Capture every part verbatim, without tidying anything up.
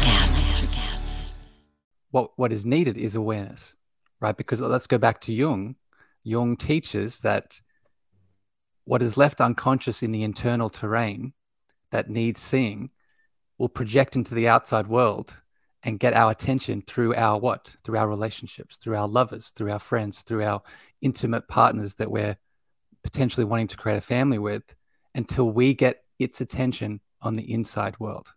NaturCast. What, what is needed is awareness, right? Because let's go back to Jung. Jung teaches that what is left unconscious in the internal terrain that needs seeing will project into the outside world and get our attention through our what? Through our relationships, through our lovers, through our friends, through our intimate partners that we're potentially wanting to create a family with, until we get its attention on the inside world.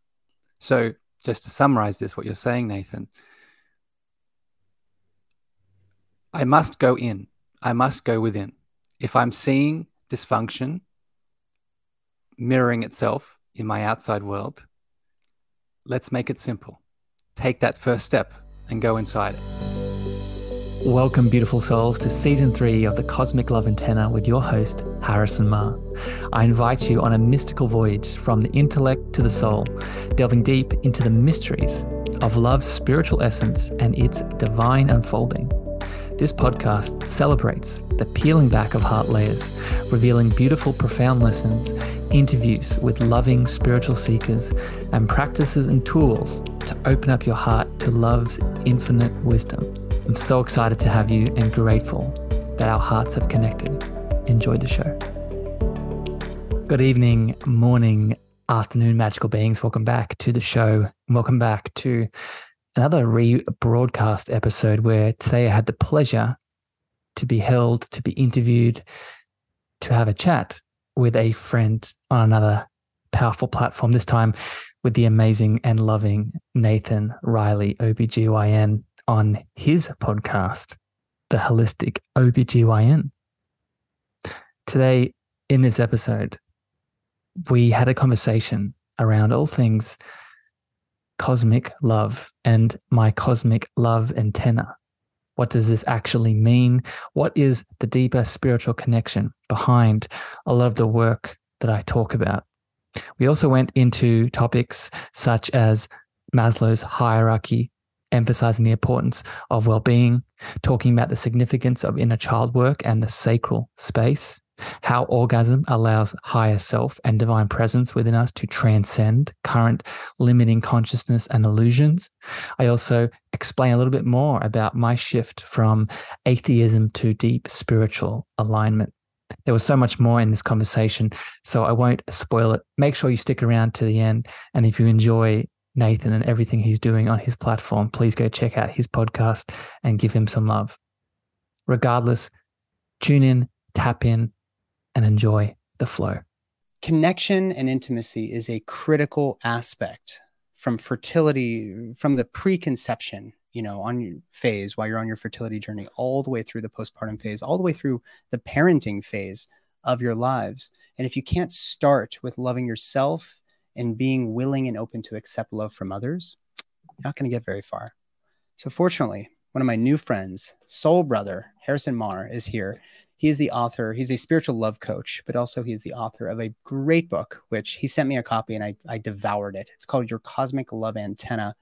So just to summarize this, what you're saying, Nathan, I must go in. I must go within. If I'm seeing dysfunction mirroring itself in my outside world, let's make it simple. Take that first step and go inside it. Welcome, beautiful souls, to season three of the Cosmic Love Antenna with your host, Harrison Meagher. I invite you on a mystical voyage from the intellect to the soul, delving deep into the mysteries of love's spiritual essence and its divine unfolding. This podcast celebrates the peeling back of heart layers, revealing beautiful, profound lessons, interviews with loving spiritual seekers, and practices and tools to open up your heart to love's infinite wisdom. I'm so excited to have you and grateful that our hearts have connected. Enjoy the show. Good evening, morning, afternoon, magical beings. Welcome back to the show. Welcome back to another rebroadcast episode where today I had the pleasure to be held, to be interviewed, to have a chat with a friend on another powerful platform, this time with the amazing and loving Nathan Riley, O B G Y N, on his podcast, The Holistic O B G Y N. Today, in this episode, we had a conversation around all things cosmic love and my cosmic love antenna. What does this actually mean? What is the deeper spiritual connection behind a lot of the work that I talk about? We also went into topics such as Maslow's hierarchy, emphasizing the importance of well-being, talking about the significance of inner child work and the sacral space, how orgasm allows higher self and divine presence within us to transcend current limiting consciousness and illusions. I also explain a little bit more about my shift from atheism to deep spiritual alignment. There was so much more in this conversation, so I won't spoil it. Make sure you stick around to the end. And if you enjoy Nathan and everything he's doing on his platform, please go check out his podcast and give him some love. Regardless, tune in, tap in, and enjoy the flow. Connection and intimacy is a critical aspect from fertility, from the preconception, you know, on your phase while you're on your fertility journey, all the way through the postpartum phase, all the way through the parenting phase of your lives. And if you can't start with loving yourself and being willing and open to accept love from others, you're not going to get very far. So fortunately, one of my new friends, soul brother, Harrison Meagher, is here. He is the author. He's a spiritual love coach, but also he's the author of a great book, which he sent me a copy and I, I devoured it. It's called Your Cosmic Love Antenna.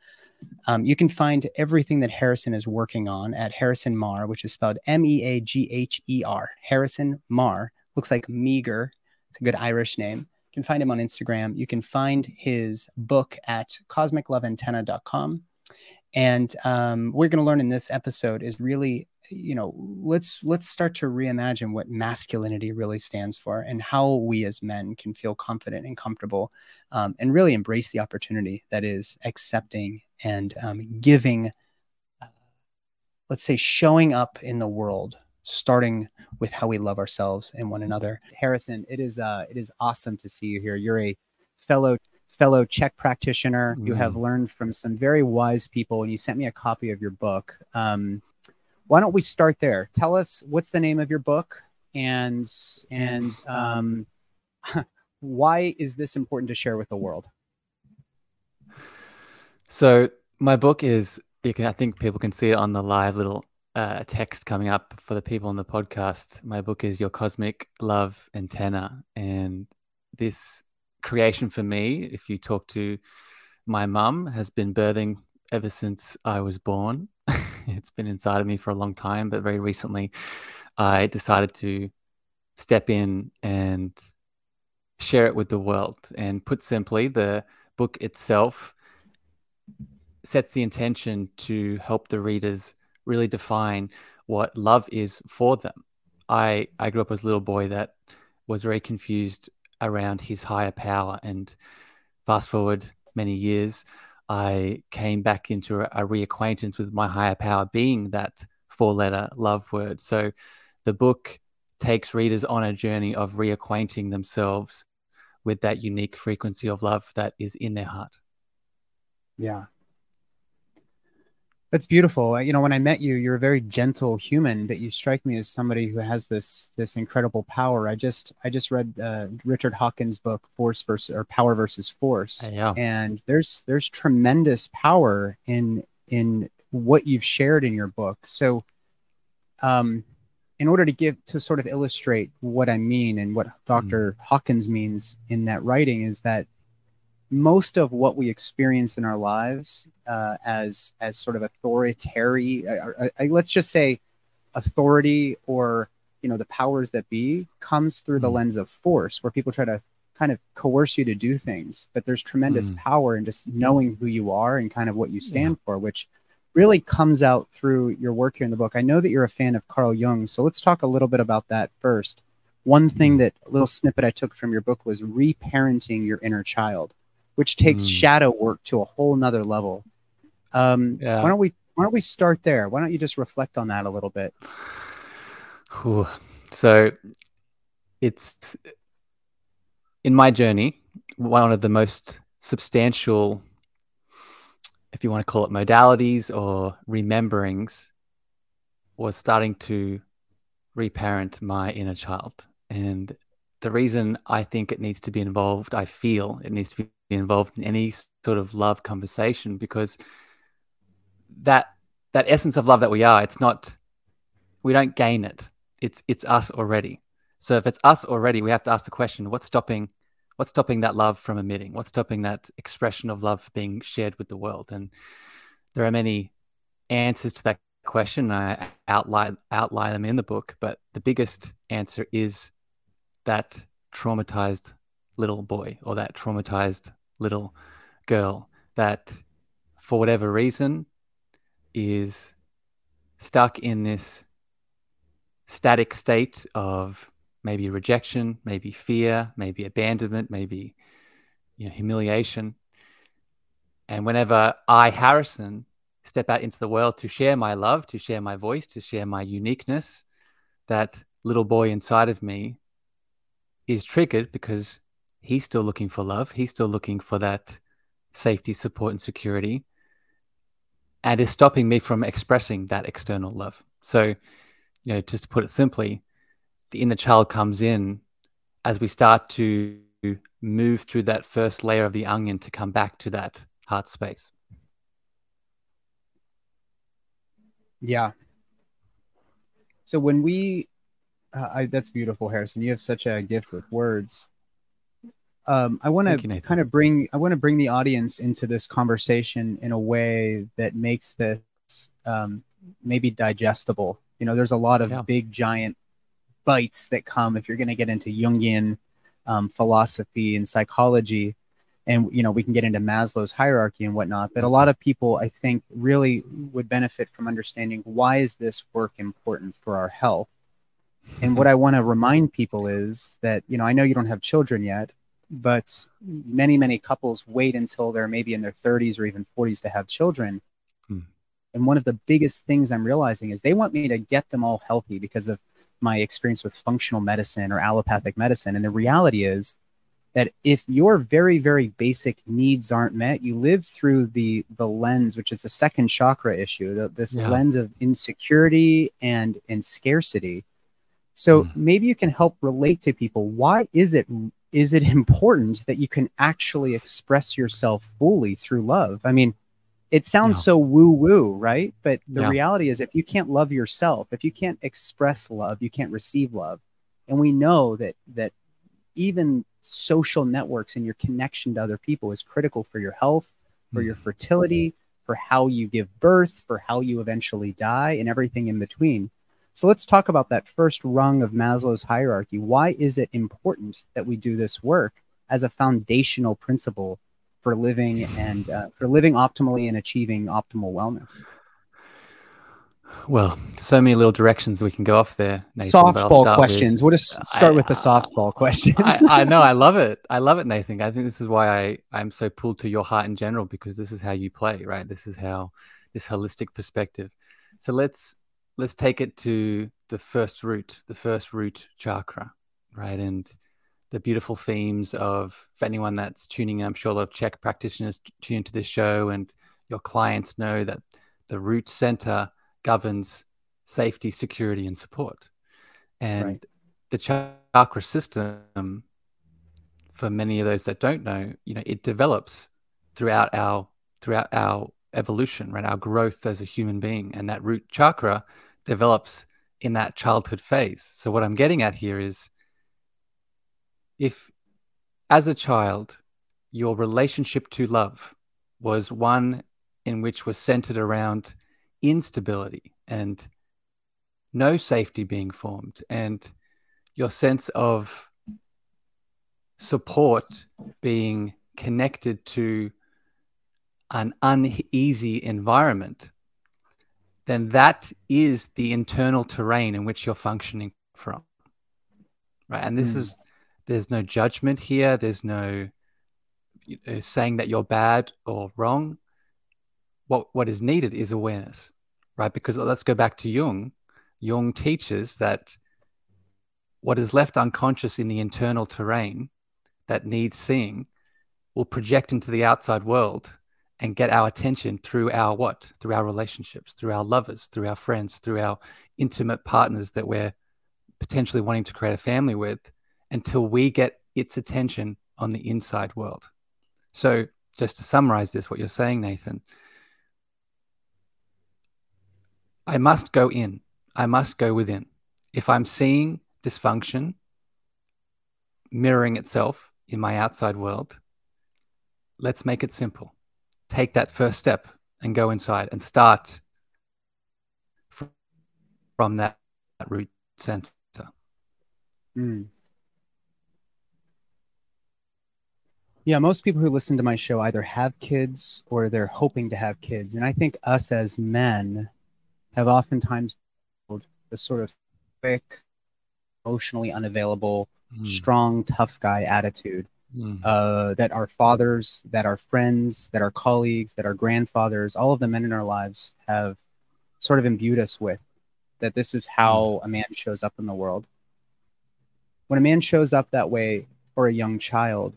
Um, you can find everything that Harrison is working on at Harrison Meagher, which is spelled M E A G H E R. Harrison Meagher. Looks like Meagher. It's a good Irish name. You can find him on Instagram. You can find his book at Cosmic Love Antenna dot com. And um, we're going to learn in this episode is really, you know, let's let's start to reimagine what masculinity really stands for and how we as men can feel confident and comfortable um, and really embrace the opportunity that is accepting and um, giving, uh, let's say, showing up in the world, starting with how we love ourselves and one another. Harrison, it is uh, it is awesome to see you here. You're a fellow fellow Czech practitioner. Mm. You have learned from some very wise people, and you sent me a copy of your book. Um, Why don't we start there? Tell us, what's the name of your book, and and um, why is this important to share with the world? So my book is, you can, I think people can see it on the live little uh, text coming up for the people on the podcast. My book is Your Cosmic Love Antenna. And this creation for me, if you talk to my mum, has been birthing ever since I was born. It's been inside of me for a long time, but very recently I decided to step in and share it with the world. And put simply, the book itself sets the intention to help the readers really define what love is for them. I, I grew up as a little boy that was very confused around his higher power. And fast forward many years, I came back into a, a reacquaintance with my higher power being that four-letter love word. So the book takes readers on a journey of reacquainting themselves with that unique frequency of love that is in their heart. Yeah. That's beautiful. You know, when I met you, you're a very gentle human, but you strike me as somebody who has this this incredible power. I just I just read uh, Richard Hawkins' book, Force versus or Power versus Force, yeah. and there's there's tremendous power in in what you've shared in your book. So, um, in order to give to sort of illustrate what I mean and what Doctor Mm. Hawkins means in that writing is that most of what we experience in our lives uh, as as sort of authoritarian, uh, uh, let's just say authority or, you know, the powers that be comes through mm. the lens of force, where people try to kind of coerce you to do things. But there's tremendous mm. power in just knowing who you are and kind of what you stand yeah. for, which really comes out through your work here in the book. I know that you're a fan of Carl Jung, so let's talk a little bit about that first. One mm. thing that a little snippet I took from your book was reparenting your inner child, which takes mm. shadow work to a whole nother level. Um, yeah. Why don't we Why don't we start there? Why don't you just reflect on that a little bit? Ooh. So it's in my journey, one of the most substantial, if you want to call it modalities or rememberings, was starting to reparent my inner child. And the reason I think it needs to be involved, I feel it needs to be involved in any sort of love conversation, because that that essence of love that we are, it's not, we don't gain it. It's it's us already. So if it's us already, we have to ask the question, what's stopping what's stopping that love from emitting? What's stopping that expression of love being shared with the world? And there are many answers to that question. I outline outline them in the book, but the biggest answer is that traumatized little boy or that traumatized little girl that, for whatever reason, is stuck in this static state of maybe rejection, maybe fear, maybe abandonment, maybe, you know, humiliation. And whenever I, Harrison, step out into the world to share my love, to share my voice, to share my uniqueness, that little boy inside of me is triggered because he's still looking for love. He's still looking for that safety, support, and security, and is stopping me from expressing that external love. So, you know, just to put it simply, the inner child comes in as we start to move through that first layer of the onion to come back to that heart space. Yeah. So when we, uh, I, that's beautiful, Harrison. You have such a gift with words. Um, I want to kind of bring I want to bring the audience into this conversation in a way that makes this um, maybe digestible. You know, there's a lot of yeah. big, giant bites that come if you're going to get into Jungian um, philosophy and psychology. And, you know, we can get into Maslow's hierarchy and whatnot. But a lot of people, I think, really would benefit from understanding, why is this work important for our health? And what I want to remind people is that, you know, I know you don't have children yet, but many, many couples wait until they're maybe in their thirties or even forties to have children. Hmm. And one of the biggest things I'm realizing is they want me to get them all healthy because of my experience with functional medicine or allopathic medicine. And the reality is that if your very, very basic needs aren't met, you live through the the lens, which is the second chakra issue, the, this yeah. lens of insecurity and, and scarcity. So hmm. maybe you can help relate to people. Why is it Is it important that you can actually express yourself fully through love? I mean, it sounds yeah. so woo-woo, right? But the yeah. reality is, if you can't love yourself, if you can't express love, you can't receive love. And we know that that even social networks and your connection to other people is critical for your health, for mm-hmm. your fertility, for how you give birth, for how you eventually die, and everything in between. So let's talk about that first rung of Maslow's hierarchy. Why is it important that we do this work as a foundational principle for living and uh, for living optimally and achieving optimal wellness. Well, so many little directions we can go off there, Nathan. Softball questions. With, we'll just start I, with the softball I, questions. I, I know. I love it. I love it, Nathan. I think this is why I, I'm so pulled to your heart in general, because this is how you play, right? This is how this holistic perspective. So let's let's take it to the first root, the first root chakra, right? And the beautiful themes of, for anyone that's tuning in, I'm sure a lot of Czech practitioners tune into this show, and your clients know that the root center governs safety, security, and support. And right. the chakra system, for many of those that don't know, you know, it develops throughout our throughout our evolution, right? Our growth as a human being. And that root chakra develops in that childhood phase. So what I'm getting at here is, if as a child your relationship to love was one in which was centered around instability and no safety being formed, and your sense of support being connected to an uneasy environment, then that is the internal terrain in which you're functioning from, right? And this mm. is, there's no judgment here. There's no you know, saying that you're bad or wrong. What what is needed is awareness. Right, because let's go back to Jung. Jung teaches that what is left unconscious in the internal terrain that needs seeing will project into the outside world and get our attention through our what? Through our relationships, through our lovers, through our friends, through our intimate partners that we're potentially wanting to create a family with, until we get its attention on the inside world. So just to summarize this, what you're saying, Nathan, I must go in. I must go within. If I'm seeing dysfunction mirroring itself in my outside world, let's make it simple. Take that first step and go inside and start from that, that root center. Mm. Yeah, most people who listen to my show either have kids or they're hoping to have kids. And I think us as men have oftentimes the sort of quick, emotionally unavailable, mm. strong, tough guy attitude mm. uh, that our fathers, that our friends, that our colleagues, that our grandfathers, all of the men in our lives have sort of imbued us with, that this is how mm. a man shows up in the world. When a man shows up that way for a young child,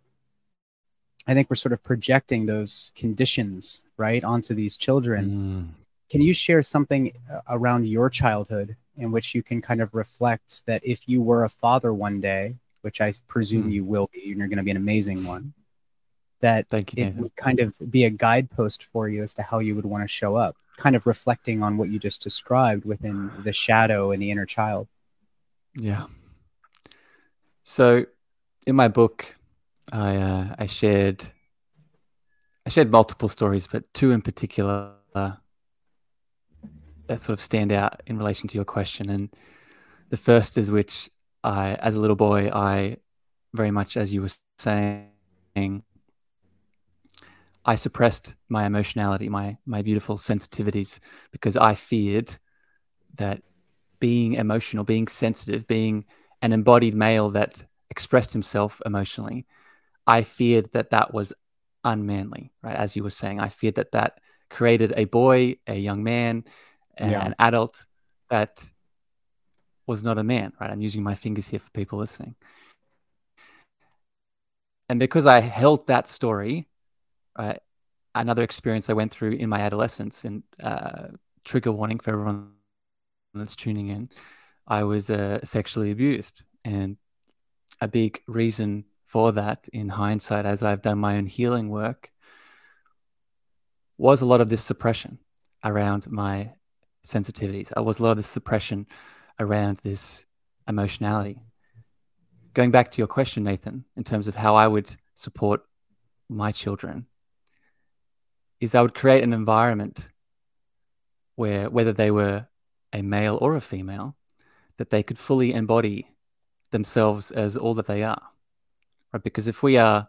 I think we're sort of projecting those conditions, right, onto these children. Mm. Can you share something around your childhood in which you can kind of reflect that if you were a father one day, which I presume mm. you will be, and you're going to be an amazing one, that Thank you, it Nathan. Would kind of be a guidepost for you as to how you would want to show up, kind of reflecting on what you just described within the shadow and the inner child? Yeah. So in my book, I uh, I shared I shared multiple stories, but two in particular uh, that sort of stand out in relation to your question. And the first is, which I, as a little boy, I very much, as you were saying, I suppressed my emotionality, my, my beautiful sensitivities, because I feared that being emotional, being sensitive, being an embodied male that expressed himself emotionally, I feared that that was unmanly, right? As you were saying, I feared that that created a boy, a young man, Yeah. an adult that was not a man, right? I'm using my fingers here for people listening. And because I held that story, uh, another experience I went through in my adolescence, and uh, trigger warning for everyone that's tuning in, I was uh, sexually abused. And a big reason for that, in hindsight, as I've done my own healing work, was a lot of this suppression around my sensitivities. I was a lot of the suppression around this emotionality. Going back to your question, Nathan, in terms of how I would support my children, is I would create an environment where, whether they were a male or a female, that they could fully embody themselves as all that they are. Right? Because if we are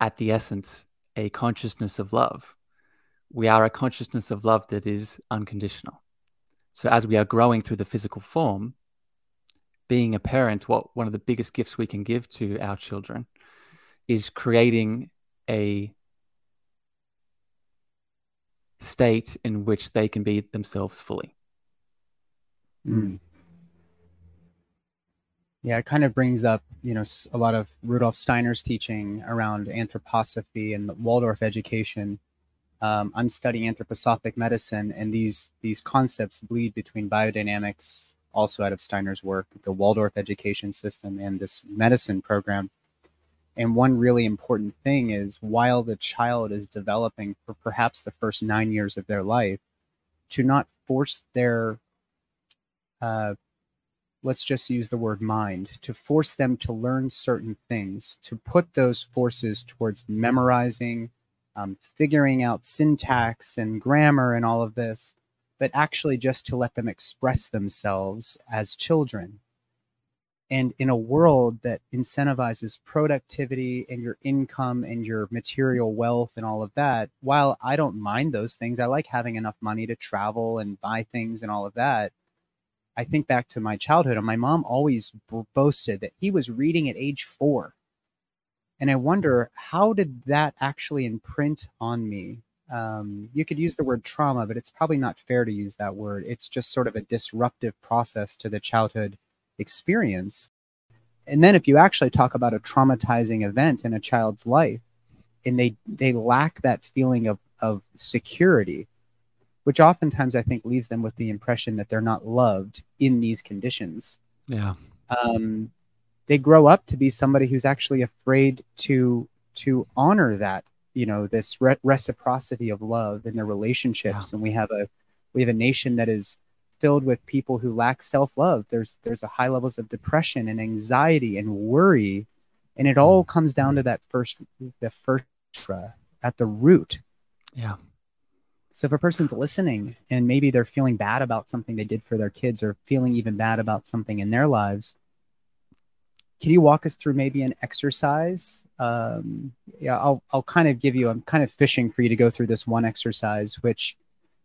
at the essence a consciousness of love. We are a consciousness of love that is unconditional. So as we are growing through the physical form, being a parent, what one of the biggest gifts we can give to our children is creating a state in which they can be themselves fully. Mm. Yeah, it kind of brings up, you know, a lot of Rudolf Steiner's teaching around anthroposophy and the Waldorf education. Um, I'm studying anthroposophic medicine, and these these concepts bleed between biodynamics, also out of Steiner's work, the Waldorf education system, and this medicine program. And one really important thing is, while the child is developing for perhaps the first nine years of their life, to not force their, uh, let's just use the word mind, to force them to learn certain things, to put those forces towards memorizing, um, figuring out syntax and grammar and all of this, but actually just to let them express themselves as children. And in a world that incentivizes productivity and your income and your material wealth and all of that, while I don't mind those things, I like having enough money to travel and buy things and all of that. I think back to my childhood, and my mom always boasted that he was reading at age four. And I wonder, how did that actually imprint on me? Um, you could use the word trauma, but it's probably not fair to use that word. It's just sort of a disruptive process to the childhood experience. And then if you actually talk about a traumatizing event in a child's life, and they they lack that feeling of of security, which oftentimes I think leaves them with the impression that they're not loved in these conditions. Yeah. Um, they grow up to be somebody who's actually afraid to to honor that, you know, this re- reciprocity of love in their relationships. Yeah. And we have a we have a nation that is filled with people who lack self-love. There's there's a high levels of depression and anxiety and worry, and it all comes down to that first the first at the root. Yeah. So if a person's listening and maybe they're feeling bad about something they did for their kids, or feeling even bad about something in their lives, can you walk us through maybe an exercise? Um, yeah, I'll I'll kind of give you. I'm kind of fishing for you to go through this one exercise, which.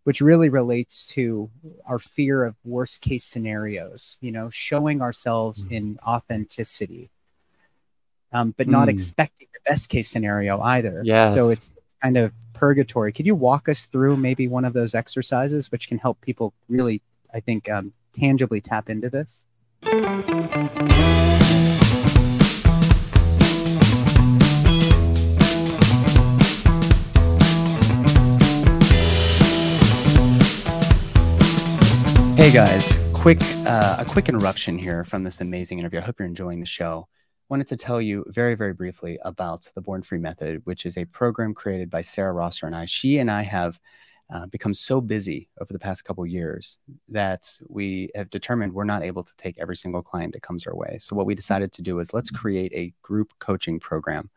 which really relates to our fear of worst case scenarios, you know, showing ourselves mm. in authenticity, um, but not mm. expecting the best case scenario either. Yes. So it's kind of purgatory. Could you walk us through maybe one of those exercises, which can help people really, I think, um, tangibly tap into this? Hey guys, quick uh, a quick interruption here from this amazing interview. I hope you're enjoying the show. I wanted to tell you very, very briefly about the Born Free Method, which is a program created by Sarah Rosser and I. She and I have uh, become so busy over the past couple of years that we have determined we're not able to take every single client that comes our way. So what we decided to do is let's create a group coaching program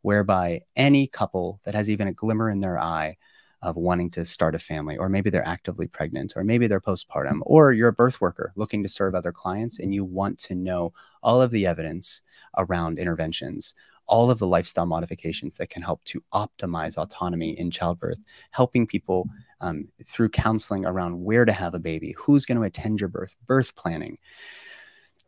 whereby any couple that has even a glimmer in their eye of wanting to start a family, or maybe they're actively pregnant, or maybe they're postpartum, or you're a birth worker looking to serve other clients and you want to know all of the evidence around interventions, all of the lifestyle modifications that can help to optimize autonomy in childbirth, helping people um, through counseling around where to have a baby, who's going to attend your birth, birth planning,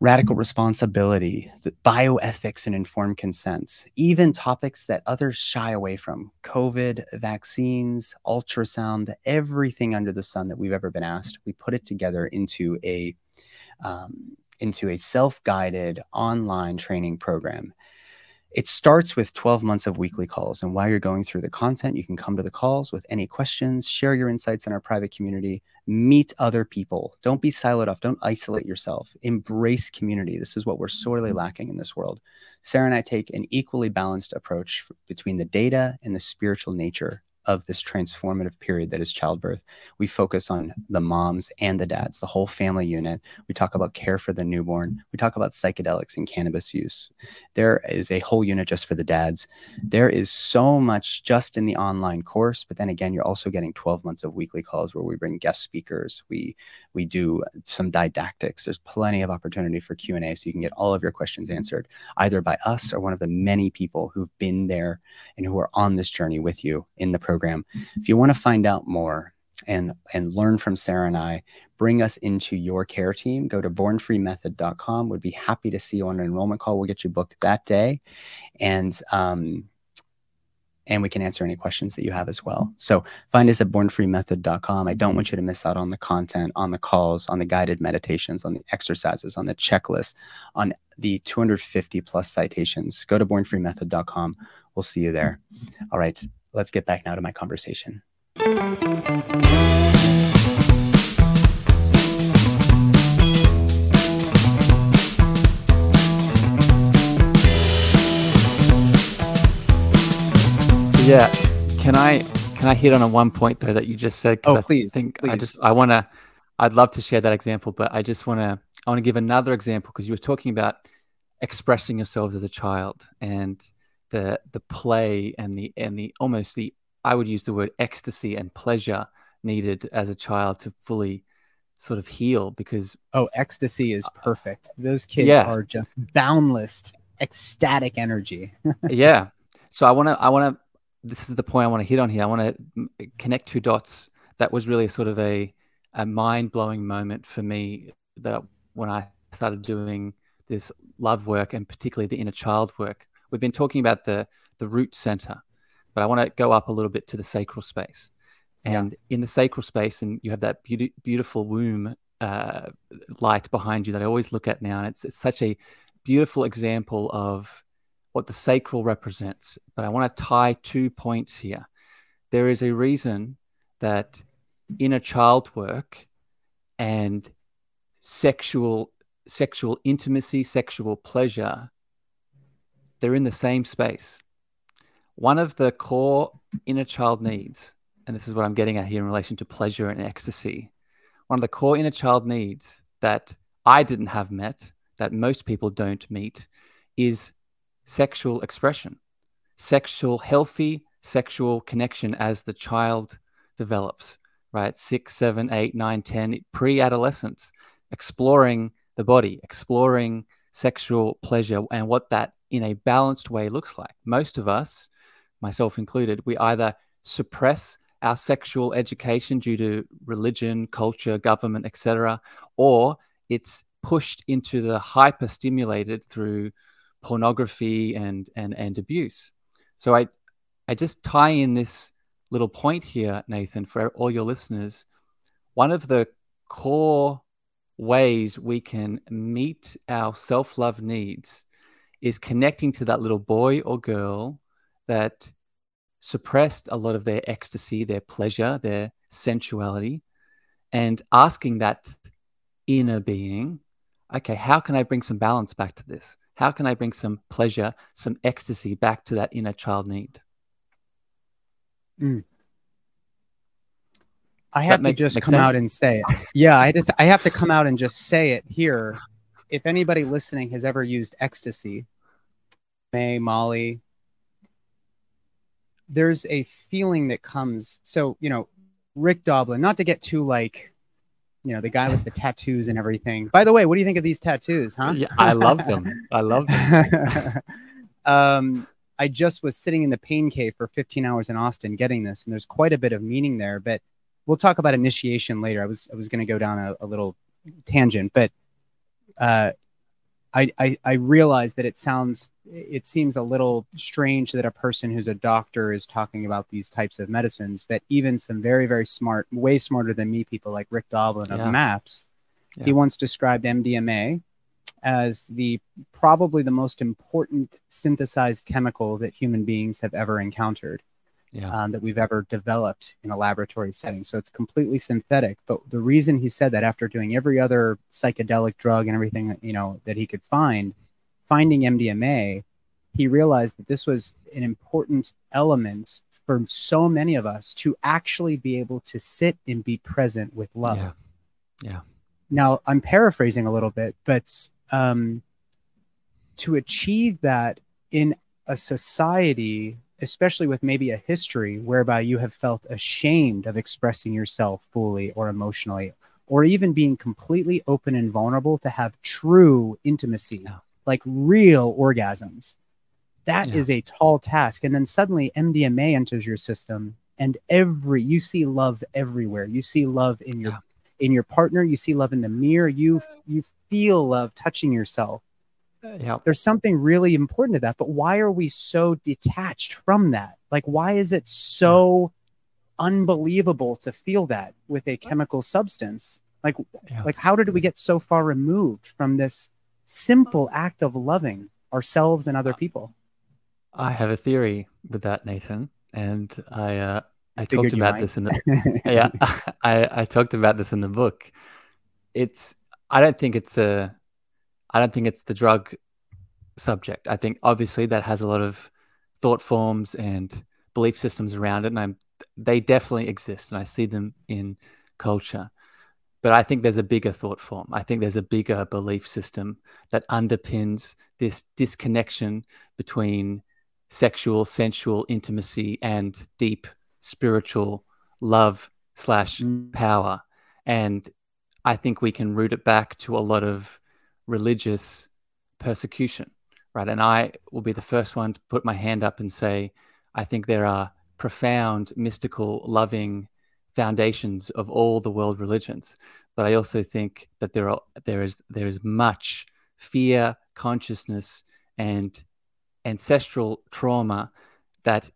radical responsibility, bioethics and informed consent, even topics that others shy away from, COVID, vaccines, ultrasound, everything under the sun that we've ever been asked. We put it together into a, um, into a self-guided online training program. It starts with twelve months of weekly calls. And while you're going through the content, you can come to the calls with any questions, share your insights in our private community, meet other people. Don't be siloed off. Don't isolate yourself. Embrace community. This is what we're sorely lacking in this world. Sarah and I take an equally balanced approach f- between the data and the spiritual nature of this transformative period that is childbirth. We focus on the moms and the dads, the whole family unit. We talk about care for the newborn. We talk about psychedelics and cannabis use. There is a whole unit just for the dads. There is so much just in the online course, but then again, you're also getting twelve months of weekly calls where we bring guest speakers. We we do some didactics. There's plenty of opportunity for Q and A, so you can get all of your questions answered either by us or one of the many people who've been there and who are on this journey with you in the program. If you want to find out more and and learn from Sarah and I, bring us into your care team. Go to born free method dot com. We'd be happy to see you on an enrollment call. We'll get you booked that day. And, um, and we can answer any questions that you have as well. So find us at born free method dot com. I don't want you to miss out on the content, on the calls, on the guided meditations, on the exercises, on the checklist, on the two hundred fifty plus citations. Go to born free method dot com. We'll see you there. All right, let's get back now to my conversation. Yeah, can I can I hit on a one point though that you just said? Oh, I please. Think please. I just I want to. I'd love to share that example, but I just want to. I want to give another example because you were talking about expressing yourselves as a child and the the play and the and the almost the I would use the word ecstasy and pleasure needed as a child to fully sort of heal because oh, ecstasy is perfect. Those kids yeah. are just boundless, ecstatic energy. yeah. So I want to. I want to. This is the point I want to hit on here. I want to connect two dots. That was really sort of a, a mind-blowing moment for me that when I started doing this love work and particularly the inner child work. We've been talking about the the root center, but I want to go up a little bit to the sacral space. And yeah. in the sacral space, and you have that be- beautiful womb uh, light behind you that I always look at now. And it's, it's such a beautiful example of what the sacral represents, but I want to tie two points here. There is a reason that inner child work and sexual sexual intimacy, sexual pleasure, they're in the same space. One of the core inner child needs, and this is what I'm getting at here in relation to pleasure and ecstasy, one of the core inner child needs that I didn't have met, that most people don't meet, is sexual expression, sexual, healthy sexual connection as the child develops, right? Six, seven, eight, nine, ten, pre-adolescence, exploring the body, exploring sexual pleasure and what that in a balanced way looks like. Most of us, myself included, we either suppress our sexual education due to religion, culture, government, et cetera, or it's pushed into the hyper-stimulated through pornography and and and abuse. So I I just tie in this little point here, Nathan, for all your listeners. One of the core ways we can meet our self-love needs is connecting to that little boy or girl that suppressed a lot of their ecstasy, their pleasure, their sensuality, and asking that inner being, okay, how can I bring some balance back to this? How can I bring some pleasure, some ecstasy back to that inner child need? Mm. I have make, to just come sense? out and say it. Yeah, I just I have to come out and just say it here. If anybody listening has ever used ecstasy, May, Molly, there's a feeling that comes. So, you know, Rick Doblin, not to get too like, you know, the guy with the tattoos and everything. By the way, what do you think of these tattoos, huh? Yeah, I love them. I love them. um, I just was sitting in the pain cave for fifteen hours in Austin getting this, and there's quite a bit of meaning there, but we'll talk about initiation later. I was I was going to go down a, a little tangent, but uh, I, I I realized that it sounds, it seems a little strange that a person who's a doctor is talking about these types of medicines, but even some very, very smart, way smarter than me people like Rick Doblin of yeah. MAPS, yeah. he once described M D M A as the probably the most important synthesized chemical that human beings have ever encountered, yeah. um, that we've ever developed in a laboratory setting. So it's completely synthetic. But the reason he said that after doing every other psychedelic drug and everything, you know, that he could find, finding M D M A, he realized that this was an important element for so many of us to actually be able to sit and be present with love. Yeah. yeah. Now, I'm paraphrasing a little bit, but um, to achieve that in a society, especially with maybe a history whereby you have felt ashamed of expressing yourself fully or emotionally, or even being completely open and vulnerable to have true intimacy, yeah. like real orgasms. That yeah. is a tall task. And then suddenly M D M A enters your system, and every, you see love everywhere. You see love in your, yeah. in your partner. You see love in the mirror. You, you feel love touching yourself. Yeah. There's something really important to that, but why are we so detached from that? Like, why is it so yeah. unbelievable to feel that with a chemical substance? Like, yeah. like, how did we get so far removed from this simple act of loving ourselves and other people? I have a theory with that, Nathan, and I uh, I, I talked about might. this in the yeah I, I talked about this in the book. It's I don't think it's a I don't think it's the drug subject. I think obviously that has a lot of thought forms and belief systems around it, and I'm, they definitely exist, and I see them in culture. But I think there's a bigger thought form. I think there's a bigger belief system that underpins this disconnection between sexual, sensual intimacy and deep spiritual love slash power. And I think we can root it back to a lot of religious persecution, right? And I will be the first one to put my hand up and say, I think there are profound, mystical, loving foundations of all the world religions. But I also think that there are there is there is much fear, consciousness, and ancestral trauma that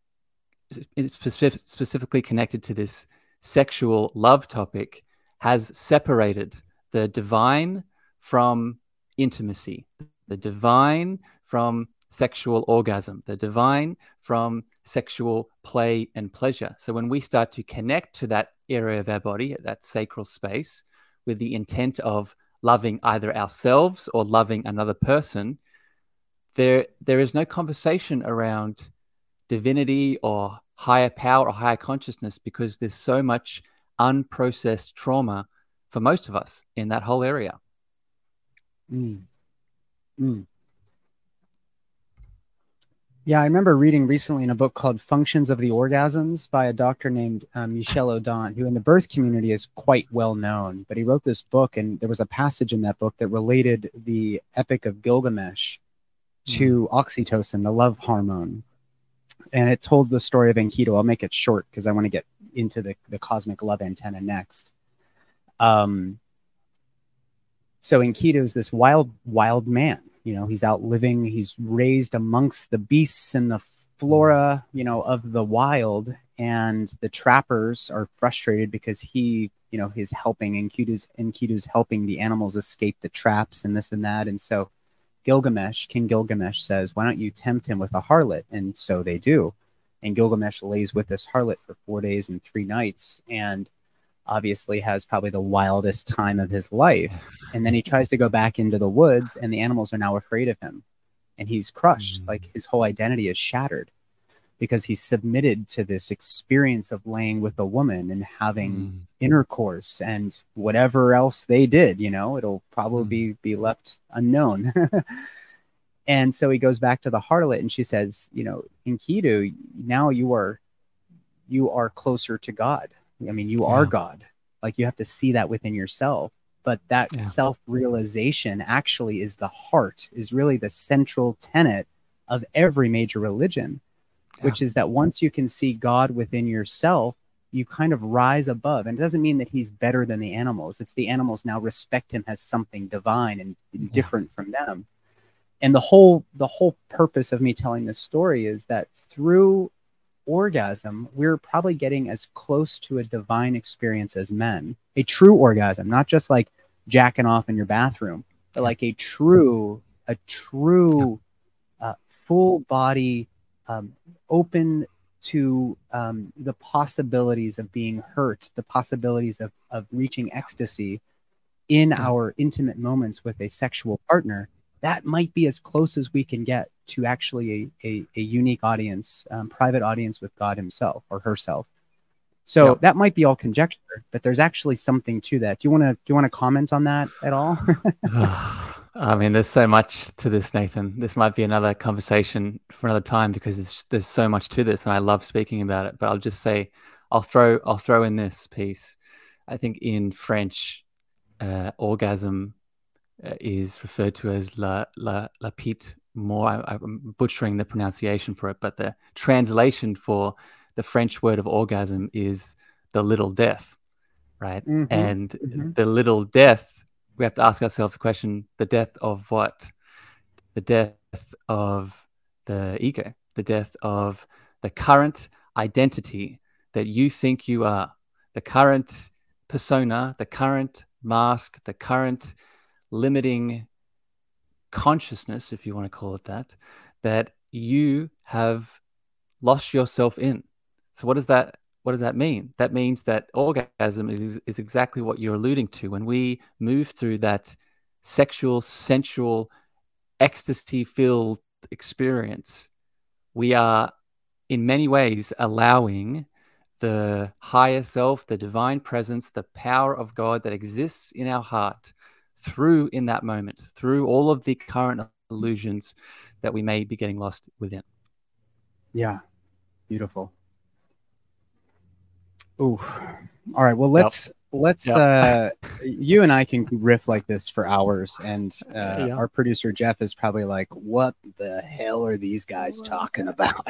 is specific, specifically connected to this sexual love topic has separated the divine from intimacy, the divine from sexual orgasm, the divine from sexual play and pleasure. So when we start to connect to that area of our body, that sacral space, with the intent of loving either ourselves or loving another person, there there is no conversation around divinity or higher power or higher consciousness, because there's so much unprocessed trauma for most of us in that whole area. Mm. Mm. Yeah, I remember reading recently in a book called Functions of the Orgasms by a doctor named um, Michel Odent, who in the birth community is quite well known. But he wrote this book, and there was a passage in that book that related the Epic of Gilgamesh mm. to oxytocin, the love hormone. And it told the story of Enkidu. I'll make it short because I want to get into the, the cosmic love antenna next. Um. So Enkidu is this wild, wild man. You know, he's out living. He's raised amongst the beasts and the flora, you know, of the wild. And the trappers are frustrated because he, you know, he's helping. Enkidu's, Enkidu's helping the animals escape the traps and this and that. And so Gilgamesh, King Gilgamesh says, why don't you tempt him with a harlot? And so they do. And Gilgamesh lays with this harlot for four days and three nights. And obviously has probably the wildest time of his life. And then he tries to go back into the woods, and the animals are now afraid of him. And he's crushed. Mm. Like, his whole identity is shattered because he's submitted to this experience of laying with a woman and having mm. intercourse and whatever else they did, you know, it'll probably mm. be, be left unknown. And so he goes back to the harlot, and she says, you know, Enkidu, now you are, you are closer to God. I mean, you yeah. are God. Like, you have to see that within yourself. But that yeah. self-realization actually is the heart, is really the central tenet of every major religion, yeah. which is that once you can see God within yourself, you kind of rise above. And it doesn't mean that he's better than the animals. It's the animals now respect him as something divine and yeah. different from them. And the whole the whole purpose of me telling this story is that through orgasm, we're probably getting as close to a divine experience as men, a true orgasm, not just like jacking off in your bathroom, but like a true, a true uh, full body, um, open to um, the possibilities of being hurt, the possibilities of, of reaching ecstasy in our intimate moments with a sexual partner. That might be as close as we can get to actually a, a, a unique audience, um, private audience with God himself or herself. So yep. that might be all conjecture, but there's actually something to that. Do you want to, do you want to comment on that at all? I mean, there's so much to this, Nathan. This might be another conversation for another time, because there's, there's so much to this and I love speaking about it, but I'll just say, I'll throw, I'll throw in this piece. I think in French, uh, orgasm uh, is referred to as la, la, la petite mort. I, I'm butchering the pronunciation for it, but the translation for the French word of orgasm is the little death, right? Mm-hmm. And mm-hmm. the little death, we have to ask ourselves the question, the death of what? The death of the ego, the death of the current identity that you think you are, the current persona, the current mask, the current limiting consciousness, if you want to call it that, that you have lost yourself in. So what does that what does that mean? That means that orgasm is, is exactly what you're alluding to. When we move through that sexual, sensual, ecstasy-filled experience, we are in many ways allowing the higher self, the divine presence, the power of God that exists in our heart through in that moment, through all of the current illusions that we may be getting lost within. Yeah, beautiful. Ooh, all right. Well, let's, yep. let's, yep. uh, you and I can riff like this for hours, and uh, yeah. our producer Jeff is probably like, what the hell are these guys talking about?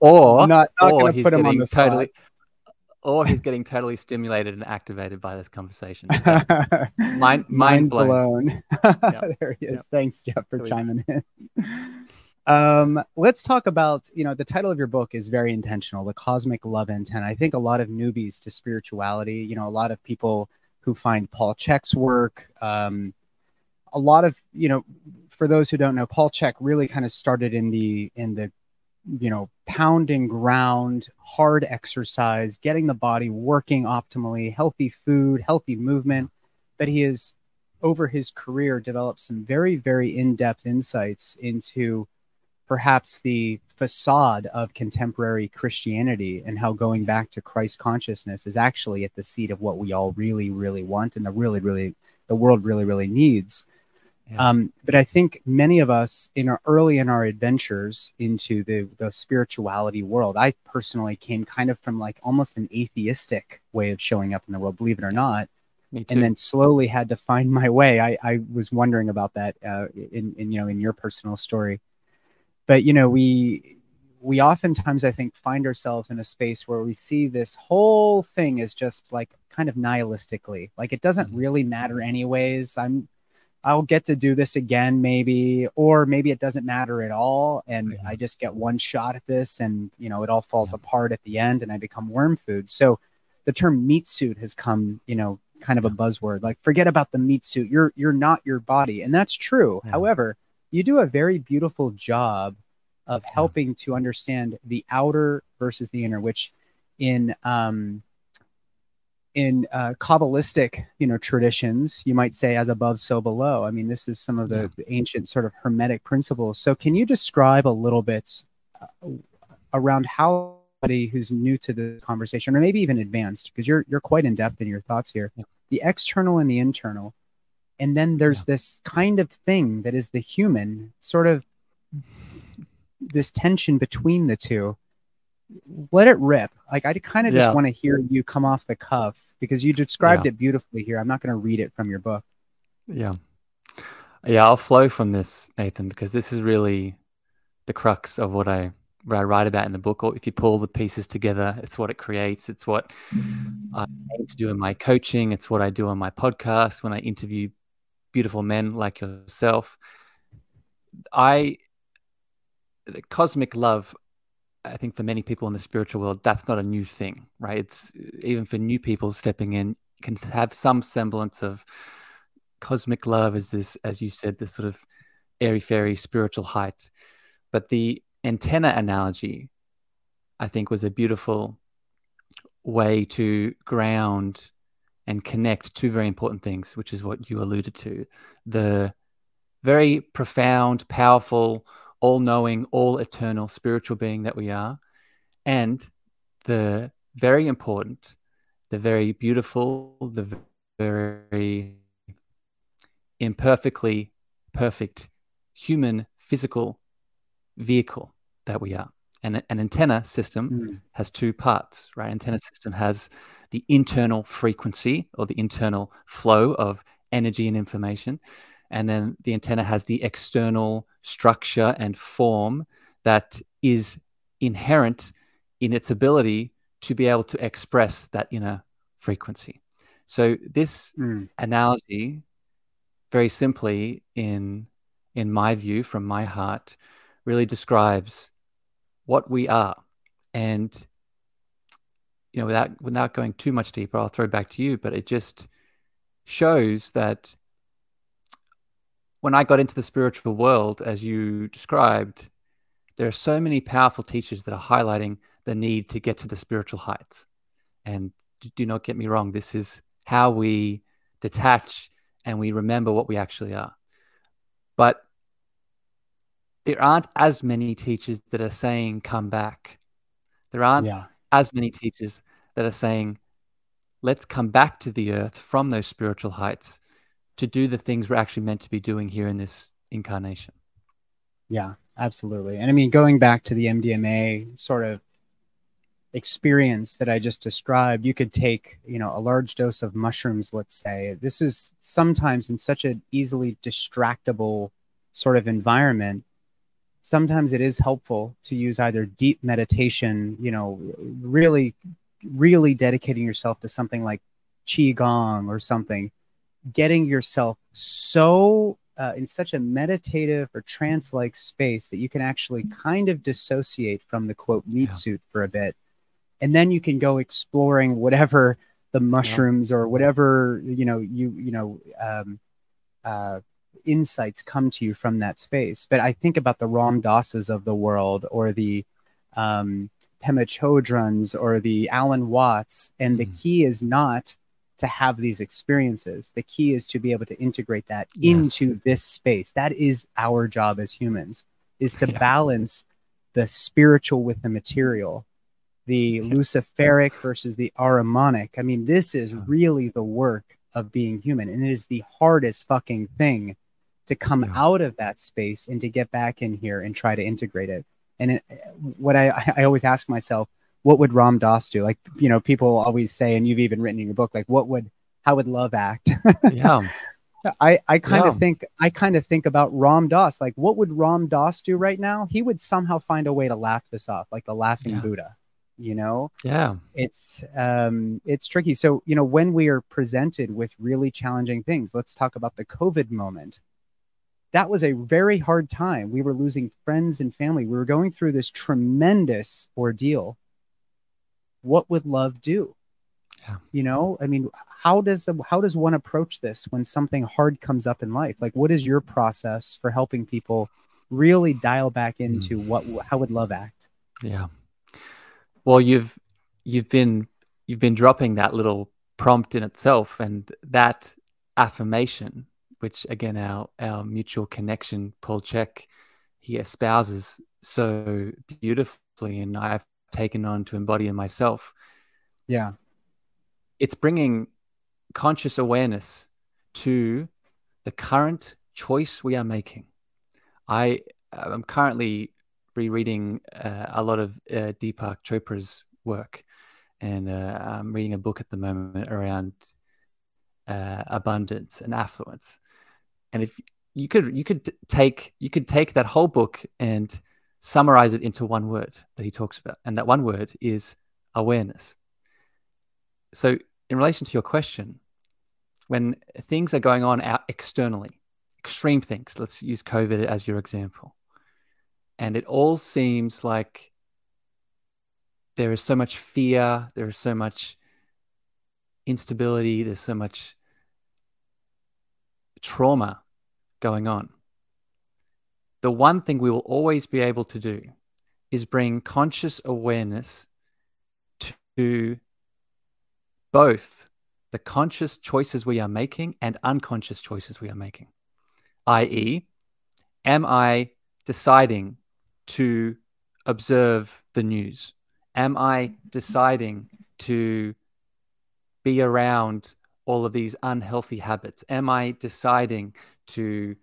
or, not, not or, he's put him on the totally, or he's getting totally stimulated and activated by this conversation. mind, mind, mind blown. blown. Yep. There he is. Yep. Thanks, Jeff, for Here chiming in. Um, let's talk about, you know, the title of your book is very intentional, The Cosmic Love Antenna. I think a lot of newbies to spirituality, you know, a lot of people who find Paul Chek's work, um, a lot of, you know, for those who don't know, Paul Chek really kind of started in the, in the, you know, pounding ground, hard exercise, getting the body working optimally, healthy food, healthy movement, but he has over his career developed some very, very in-depth insights into perhaps the facade of contemporary Christianity and how going back to Christ consciousness is actually at the seat of what we all really, really want and the really, really, the world really, really needs. Yeah. Um, but I think many of us in our early in our adventures into the, the spirituality world, I personally came kind of from like almost an atheistic way of showing up in the world, believe it or not. Me too. And then slowly had to find my way. I, I was wondering about that uh, in, in, you know, in your personal story. But, you know, we we oftentimes, I think, find ourselves in a space where we see this whole thing as just like kind of nihilistically, like it doesn't really matter anyways. I'm I'll get to do this again, maybe, or maybe it doesn't matter at all. And mm-hmm. I just get one shot at this and, you know, it all falls yeah. apart at the end and I become worm food. So the term meat suit has come, you know, kind of a buzzword, like forget about the meat suit. You're you're not your body. And that's true. Yeah. However, you do a very beautiful job of helping to understand the outer versus the inner, which in um, in uh, Kabbalistic, you know, traditions, you might say as above, so below. I mean, this is some of the, yeah. the ancient sort of hermetic principles. So can you describe a little bit uh, around how somebody who's new to the conversation, or maybe even advanced, because you're you're quite in depth in your thoughts here, yeah. the external and the internal. And then there's yeah. this kind of thing that is the human, sort of this tension between the two. Let it rip. Like I kind of yeah. just want to hear you come off the cuff, because you described yeah. it beautifully here. I'm not going to read it from your book. Yeah. Yeah, I'll flow from this, Nathan, because this is really the crux of what I what I write about in the book. Or if you pull the pieces together, it's what it creates. It's what I aim to do in my coaching. It's what I do on my podcast when I interview beautiful men like yourself. I, the cosmic love, I think for many people in the spiritual world, that's not a new thing, right? It's even for new people stepping in, you can have some semblance of cosmic love as this, as you said, this sort of airy-fairy spiritual height. But the antenna analogy, I think, was a beautiful way to ground and connect two very important things, which is what you alluded to, the very profound, powerful, all-knowing, all-eternal spiritual being that we are, and the very important, the very beautiful, the very imperfectly perfect human physical vehicle that we are. And an antenna system mm. has two parts, right? Antenna system has the internal frequency or the internal flow of energy and information. And then the antenna has the external structure and form that is inherent in its ability to be able to express that inner frequency. So this mm. analogy, very simply, in in my view, from my heart, really describes what we are. And, you know, without without going too much deeper, I'll throw it back to you, but it just shows that when I got into the spiritual world, as you described, there are so many powerful teachers that are highlighting the need to get to the spiritual heights. And do not get me wrong, this is how we detach and we remember what we actually are. But there aren't as many teachers that are saying, come back. There aren't yeah. as many teachers that are saying, let's come back to the earth from those spiritual heights to do the things we're actually meant to be doing here in this incarnation. Yeah, absolutely. And I mean, going back to the M D M A sort of experience that I just described, you could take, you know, a large dose of mushrooms, let's say. This is sometimes in such an easily distractible sort of environment. Sometimes it is helpful to use either deep meditation, you know, really, really dedicating yourself to something like Qigong or something, getting yourself so uh, in such a meditative or trance-like space that you can actually kind of dissociate from the quote meat yeah. suit for a bit. And then you can go exploring whatever the mushrooms yeah. or whatever, you know, you, you know, um, uh, insights come to you from that space. But I think about the Ram Dass's of the world, or the um, Pema Chodrons, or the Alan Watts. And the mm. key is not to have these experiences. The key is to be able to integrate that yes. into this space. That is our job as humans, is to yeah. balance the spiritual with the material, the Luciferic versus the Aramonic. I mean, this is really the work of being human. And it is the hardest fucking thing to come yeah. out of that space and to get back in here and try to integrate it. And it, what I, I always ask myself, what would Ram Dass do? Like, you know, people always say, and you've even written in your book, like, what would, how would love act? Yeah. I, I kind of yeah. think, I kind of think about Ram Dass, like, what would Ram Dass do right now? He would somehow find a way to laugh this off, like the laughing yeah. Buddha. You know, yeah, it's um, it's tricky. So, you know, when we are presented with really challenging things, let's talk about the COVID moment. That was a very hard time. We were losing friends and family. We were going through this tremendous ordeal. What would love do? Yeah. You know, I mean, how does how does one approach this when something hard comes up in life? Like, what is your process for helping people really dial back into mm. what how would love act? Yeah. Well, you've you've been you've been dropping that little prompt in itself, and that affirmation, which again our our mutual connection, Paul Chek, he espouses so beautifully, and I've taken on to embody in myself. Yeah, it's bringing conscious awareness to the current choice we are making. I am currently rereading uh, a lot of uh, Deepak Chopra's work, and uh, I'm reading a book at the moment around uh, abundance and affluence. And if you could, you could take you could take that whole book and summarize it into one word that he talks about, and that one word is awareness. So, in relation to your question, when things are going on out externally, extreme things, let's use COVID as your example. And it all seems like there is so much fear, there is so much instability, there's so much trauma going on. The one thing we will always be able to do is bring conscious awareness to both the conscious choices we are making and unconscious choices we are making. that is, am I deciding to observe the news? Am I deciding to be around all of these unhealthy habits? Am I deciding to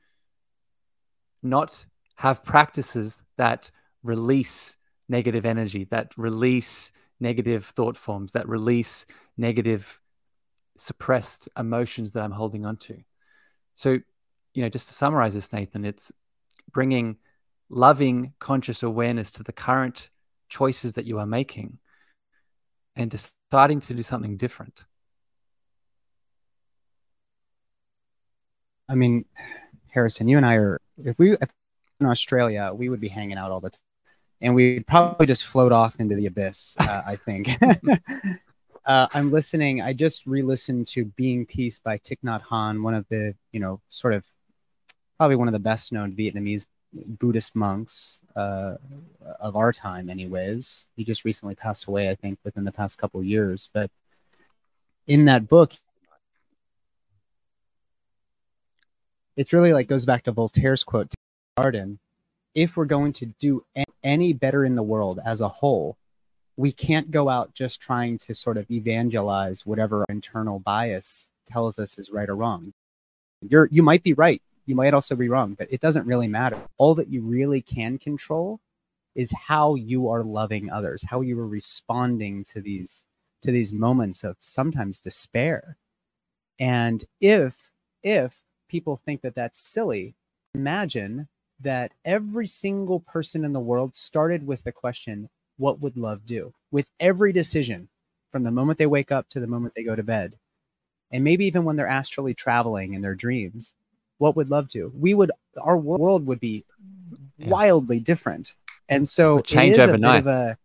not have practices that release negative energy, that release negative thought forms, that release negative suppressed emotions that I'm holding on to? So, you know, just to summarize this, Nathan, it's bringing loving conscious awareness to the current choices that you are making and deciding to do something different. I mean, Harrison, you and I are, if we if in Australia, we would be hanging out all the time and we'd probably just float off into the abyss, uh, I think. uh, I'm listening. I just re-listened to Being Peace by Thich Nhat Hanh, one of the, you know, sort of probably one of the best known Vietnamese Buddhist monks uh, of our time anyways. He just recently passed away, I think, within the past couple of years. But in that book, it's really like goes back to Voltaire's quote to Garden. If we're going to do any better in the world as a whole, we can't go out just trying to sort of evangelize whatever our internal bias tells us is right or wrong. You're, you might be right. You might also be wrong, but it doesn't really matter. All that you really can control is how you are loving others, how you are responding to these to these moments of sometimes despair. And if if people think that that's silly, imagine that every single person in the world started with the question, what would love do? With every decision from the moment they wake up to the moment they go to bed, and maybe even when they're astrally traveling in their dreams, what would love do? We would, our world would be yeah. wildly different. And so it would change it is overnight. A bit of a,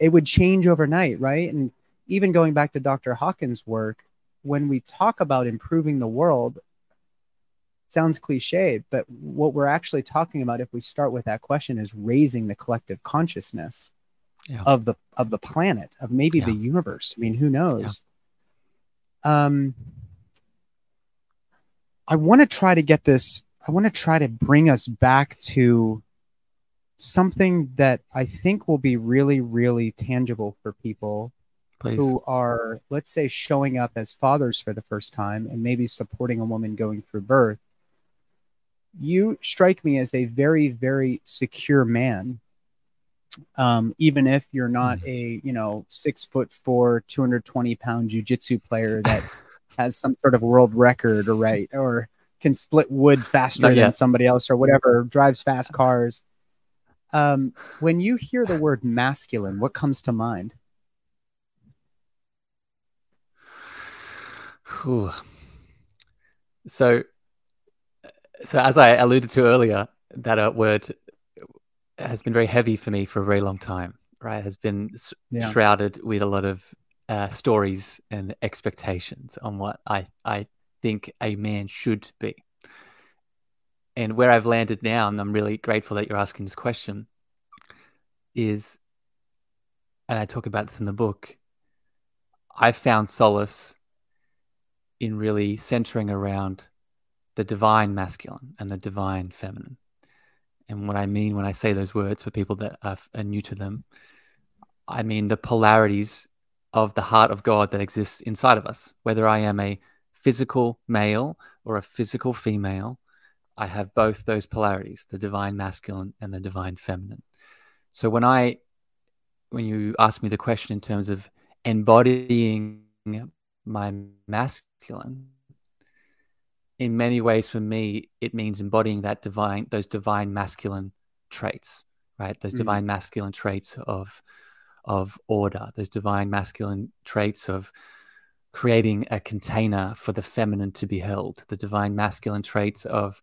it would change overnight, right? And even going back to Doctor Hawkins' work, when we talk about improving the world, it sounds cliched, but what we're actually talking about, if we start with that question, is raising the collective consciousness yeah. of the of the planet, of maybe yeah. the universe. I mean, who knows? Yeah. Um. I want to try to get this, I want to try to bring us back to something that I think will be really, really tangible for people Please. Who are, let's say, showing up as fathers for the first time and maybe supporting a woman going through birth. You strike me as a very, very secure man. Um, even if you're not mm-hmm. a, you know, six foot four, two hundred twenty pound jiu-jitsu player that has some sort of world record or right or can split wood faster than somebody else or whatever, drives fast cars. Um, when you hear the word masculine, what comes to mind? Ooh. So, so as I alluded to earlier, that uh, word has been very heavy for me for a very long time, right? It has been yeah. shrouded with a lot of Uh, stories and expectations on what I, I think a man should be. And where I've landed now, and I'm really grateful that you're asking this question, is, and I talk about this in the book, I've found solace in really centering around the divine masculine and the divine feminine. And what I mean when I say those words, for people that are, are new to them, I mean the polarities of the heart of God that exists inside of us. Whether I am a physical male or a physical female, I have both those polarities, the divine masculine and the divine feminine. So when I, when you ask me the question in terms of embodying my masculine, in many ways for me, it means embodying that divine, those divine masculine traits, right? Those mm. divine masculine traits of of order, those divine masculine traits of creating a container for the feminine to be held, the divine masculine traits of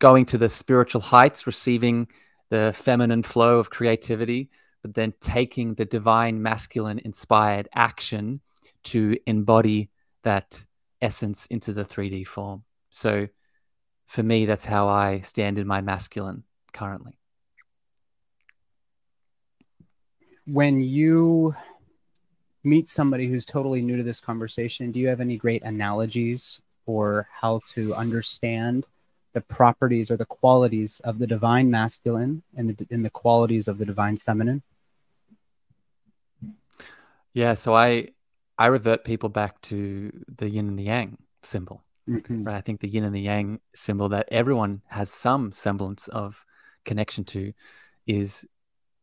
going to the spiritual heights, receiving the feminine flow of creativity, but then taking the divine masculine inspired action to embody that essence into the three D form. So for me, that's how I stand in my masculine currently. When you meet somebody who's totally new to this conversation, do you have any great analogies for how to understand the properties or the qualities of the divine masculine and the, and the qualities of the divine feminine? Yeah, so I I revert people back to the yin and the yang symbol. Mm-hmm. Right? I think the yin and the yang symbol that everyone has some semblance of connection to is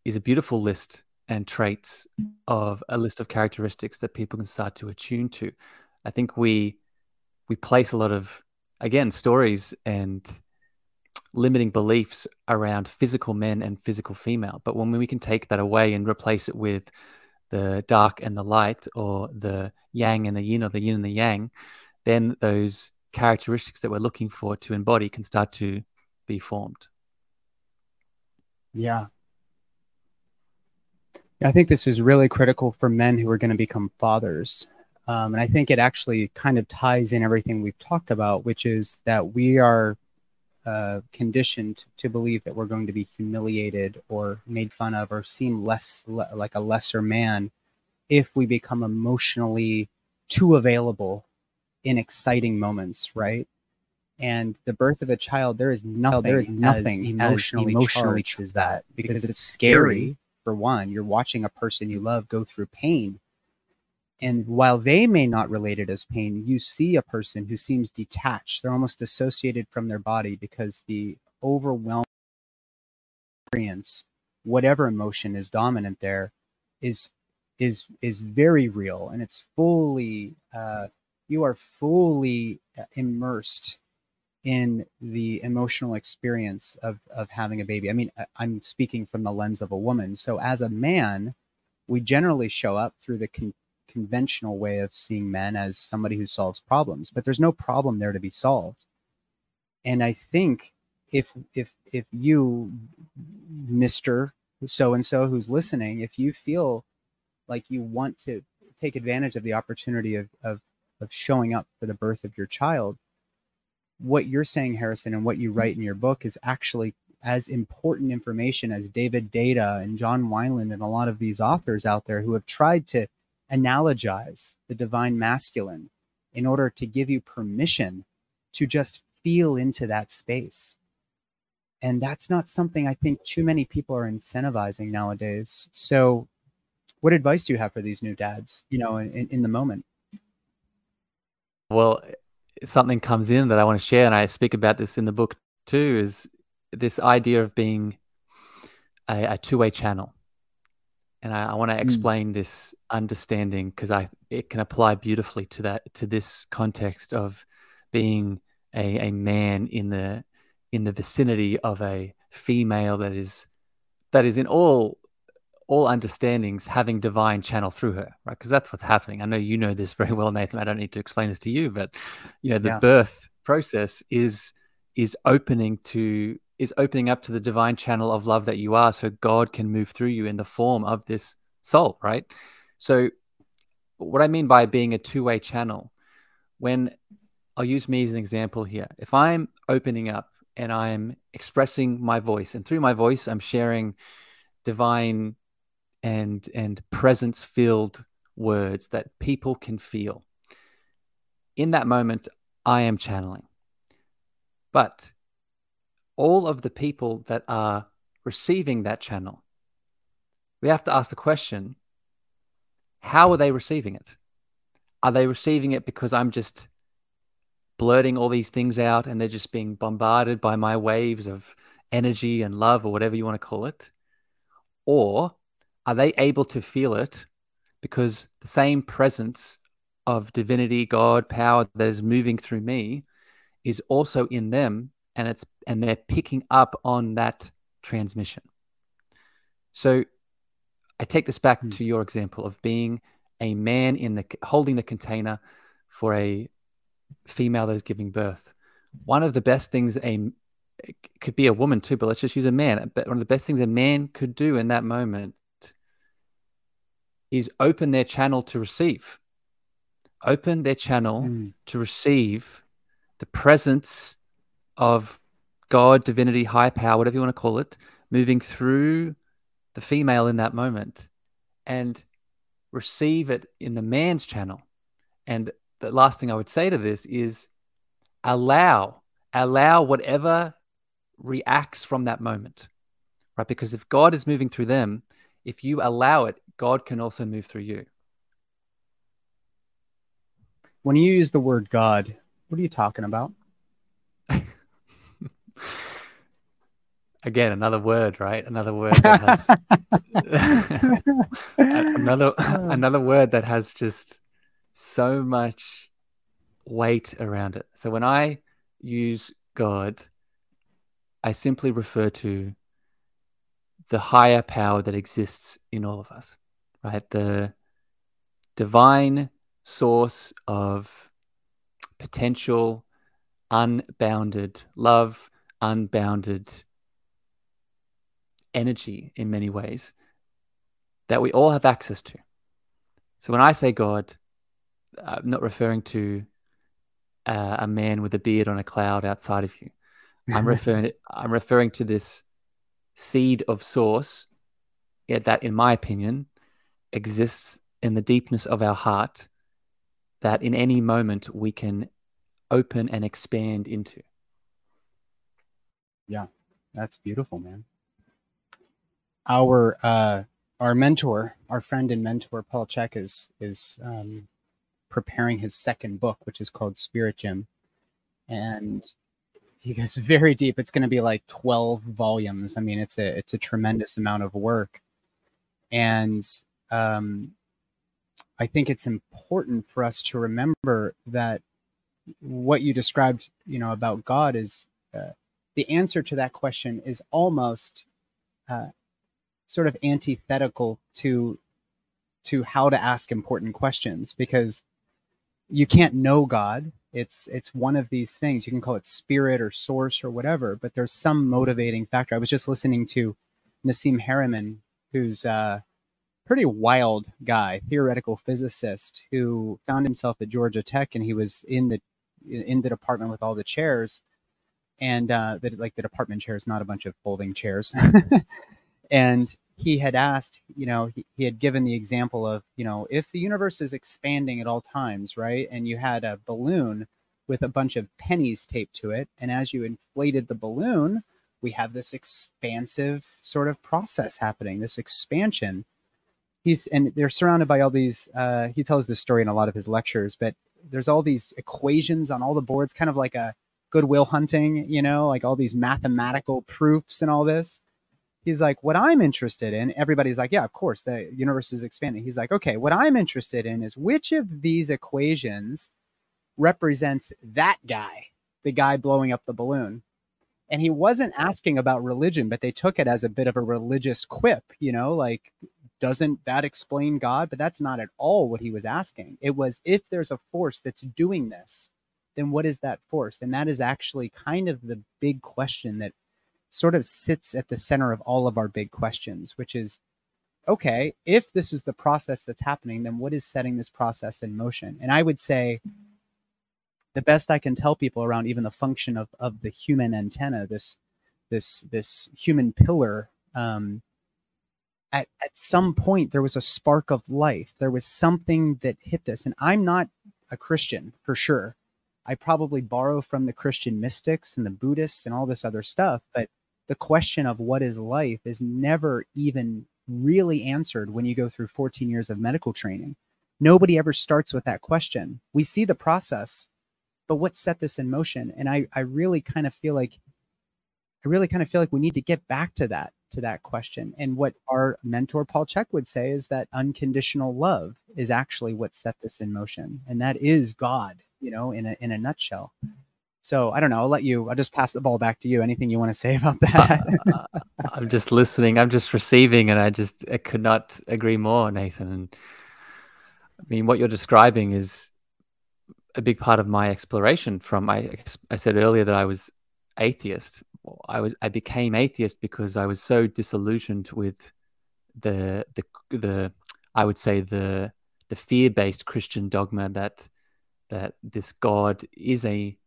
is a beautiful list and traits of a list of characteristics that people can start to attune to. I think we we place a lot of, again, stories and limiting beliefs around physical men and physical female. But when we can take that away and replace it with the dark and the light, or the yang and the yin, or the yin and the yang, then those characteristics that we're looking for to embody can start to be formed. Yeah. I think this is really critical for men who are going to become fathers. Um, and I think it actually kind of ties in everything we've talked about, which is that we are uh, conditioned to believe that we're going to be humiliated or made fun of or seem less le- like a lesser man if we become emotionally too available in exciting moments, right? And the birth of a child, there is nothing, there is nothing as emotionally, emotionally charged as that, because, because it's scary. For one, you're watching a person you love go through pain. And while they may not relate it as pain, you see a person who seems detached. They're almost dissociated from their body because the overwhelming experience, whatever emotion is dominant there, is is is very real. And it's fully, uh, you are fully immersed in the emotional experience of of having a baby. I mean, I'm speaking from the lens of a woman. So as a man, we generally show up through the con- conventional way of seeing men as somebody who solves problems, but there's no problem there to be solved. And I think if if if you, Mister So-and-so who's listening, if you feel like you want to take advantage of the opportunity of of, of showing up for the birth of your child, what you're saying, Harrison, and what you write in your book is actually as important information as David Data and John Wineland and a lot of these authors out there who have tried to analogize the divine masculine in order to give you permission to just feel into that space. And that's not something I think too many people are incentivizing nowadays. So what advice do you have for these new dads, you know, in, in the moment? Well, something comes in that I want to share, and I speak about this in the book too, is this idea of being a, a two-way channel. And I, I want to explain mm. this understanding, because I it can apply beautifully to that, to this context of being a, a man in the in the vicinity of a female that is that is in all all understandings having divine channel through her, right? Because that's what's happening. I know you know this very well, Nathan. I don't need to explain this to you, but you know the yeah. birth process is is opening to. is opening up to the divine channel of love that you are, so God can move through you in the form of this soul, right? So what I mean by being a two-way channel, when I'll use me as an example here, if I'm opening up and I'm expressing my voice, and through my voice I'm sharing divine and and presence-filled words that people can feel, in that moment I am channeling. But all of the people that are receiving that channel, we have to ask the question, how are they receiving it? Are they receiving it because I'm just blurting all these things out and they're just being bombarded by my waves of energy and love, or whatever you want to call it? Or are they able to feel it because the same presence of divinity, God, power that is moving through me is also in them? And it's and they're picking up on that transmission. So I take this back mm. to your example of being a man in the holding the container for a female that is giving birth. One of the best things a it could be a woman too, but let's just use a man. But one of the best things a man could do in that moment is open their channel to receive. Open their channel mm. to receive the presence of God, divinity, high power, whatever you want to call it, moving through the female in that moment, and receive it in the man's channel. And the last thing I would say to this is allow, allow whatever reacts from that moment, right? Because if God is moving through them, if you allow it, God can also move through you. When you use the word God, what are you talking about? Again, another word, right? Another word that has another another word that has just so much weight around it. So when I use God, I simply refer to the higher power that exists in all of us, right? The divine source of potential, unbounded love, unbounded energy in many ways that we all have access to. So when I say God, I'm not referring to uh, a man with a beard on a cloud outside of you. I'm referring to, I'm referring to this seed of source that, in my opinion, exists in the deepness of our heart, that in any moment we can open and expand into. Yeah, that's beautiful, man. Our uh, our mentor, our friend and mentor, Paul Chek, is is um, preparing his second book, which is called Spirit Gym, and he goes very deep. It's going to be like twelve volumes. I mean, it's a it's a tremendous amount of work, and um, I think it's important for us to remember that what you described, you know, about God is uh, the answer to that question is almost. Uh, sort of antithetical to to how to ask important questions, because you can't know God. It's it's one of these things. You can call it spirit or source or whatever, but there's some motivating factor. I was just listening to Nassim Harriman, who's a pretty wild guy, theoretical physicist who found himself at Georgia Tech, and he was in the in the department with all the chairs, and uh, the, like the department chairs, not a bunch of folding chairs. And he had asked, you know, he, he had given the example of, you know, if the universe is expanding at all times, right? And you had a balloon with a bunch of pennies taped to it. And as you inflated the balloon, we have this expansive sort of process happening, this expansion. He's, and they're surrounded by all these, uh, he tells this story in a lot of his lectures, but there's all these equations on all the boards, kind of like a Goodwill Hunting, you know, like all these mathematical proofs and all this. He's like, what I'm interested in, everybody's like, yeah, of course, the universe is expanding. He's like, okay, what I'm interested in is which of these equations represents that guy, the guy blowing up the balloon. And he wasn't asking about religion, but they took it as a bit of a religious quip, you know, like, doesn't that explain God? But that's not at all what he was asking. It was, if there's a force that's doing this, then what is that force? And that is actually kind of the big question that sort of sits at the center of all of our big questions, which is, okay, if this is the process that's happening, then what is setting this process in motion? And I would say the best I can tell people around even the function of, of the human antenna, this, this, this human pillar, um, at, at some point there was a spark of life. There was something that hit this. And I'm not a Christian for sure. I probably borrow from the Christian mystics and the Buddhists and all this other stuff, but the question of what is life is never even really answered when you go through fourteen years of medical training. Nobody ever starts with that question. We see the process, but what set this in motion? And I, I really kind of feel like, I really kind of feel like we need to get back to that, to that question. And what our mentor, Paul Chek, would say is that unconditional love is actually what set this in motion. And that is God, you know, in a, in a nutshell. So I don't know. I'll let you, I'll just pass the ball back to you. Anything you want to say about that? uh, I'm just listening. I'm just receiving. And I just, I could not agree more, Nathan. And I mean, what you're describing is a big part of my exploration from my, I said earlier that I was atheist. I was, I became atheist because I was so disillusioned with the, the, the, I would say the, the fear-based Christian dogma that, that this God is a,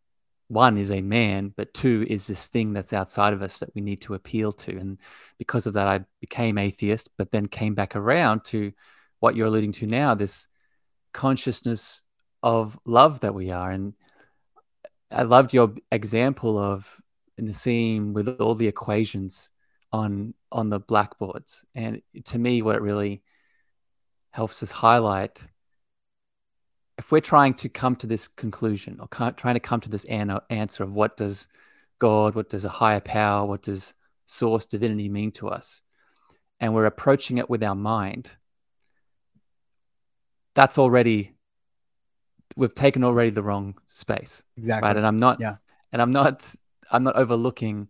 one is a man, but two is this thing that's outside of us that we need to appeal to. And because of that, I became atheist, but then came back around to what you're alluding to now, this consciousness of love that we are. And I loved your example of Nassim with all the equations on on the blackboards. And to me, what it really helps us highlight, if we're trying to come to this conclusion or trying to come to this an- answer of what does God, what does a higher power, what does source divinity mean to us, and we're approaching it with our mind, that's already, we've taken already the wrong space. Exactly. Right? And I'm not, yeah. and I'm not, I'm not overlooking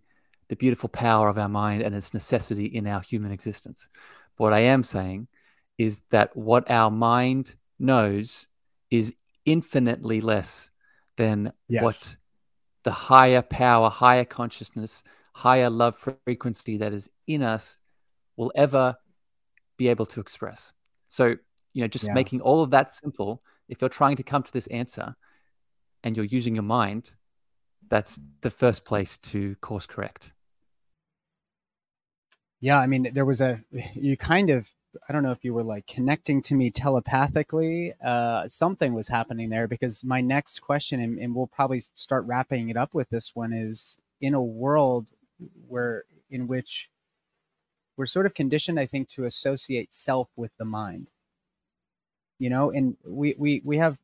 the beautiful power of our mind and its necessity in our human existence. But what I am saying is that what our mind knows is infinitely less than yes. what the higher power, higher consciousness, higher love frequency that is in us will ever be able to express. So, you know, just yeah. making all of that simple, if you're trying to come to this answer and you're using your mind, that's the first place to course correct. Yeah. I mean, there was a, you kind of, I don't know if you were like connecting to me telepathically, uh, something was happening there, because my next question, and, and we'll probably start wrapping it up with this one, is in a world where, in which we're sort of conditioned, I think, to associate self with the mind, you know, and we, we, we have,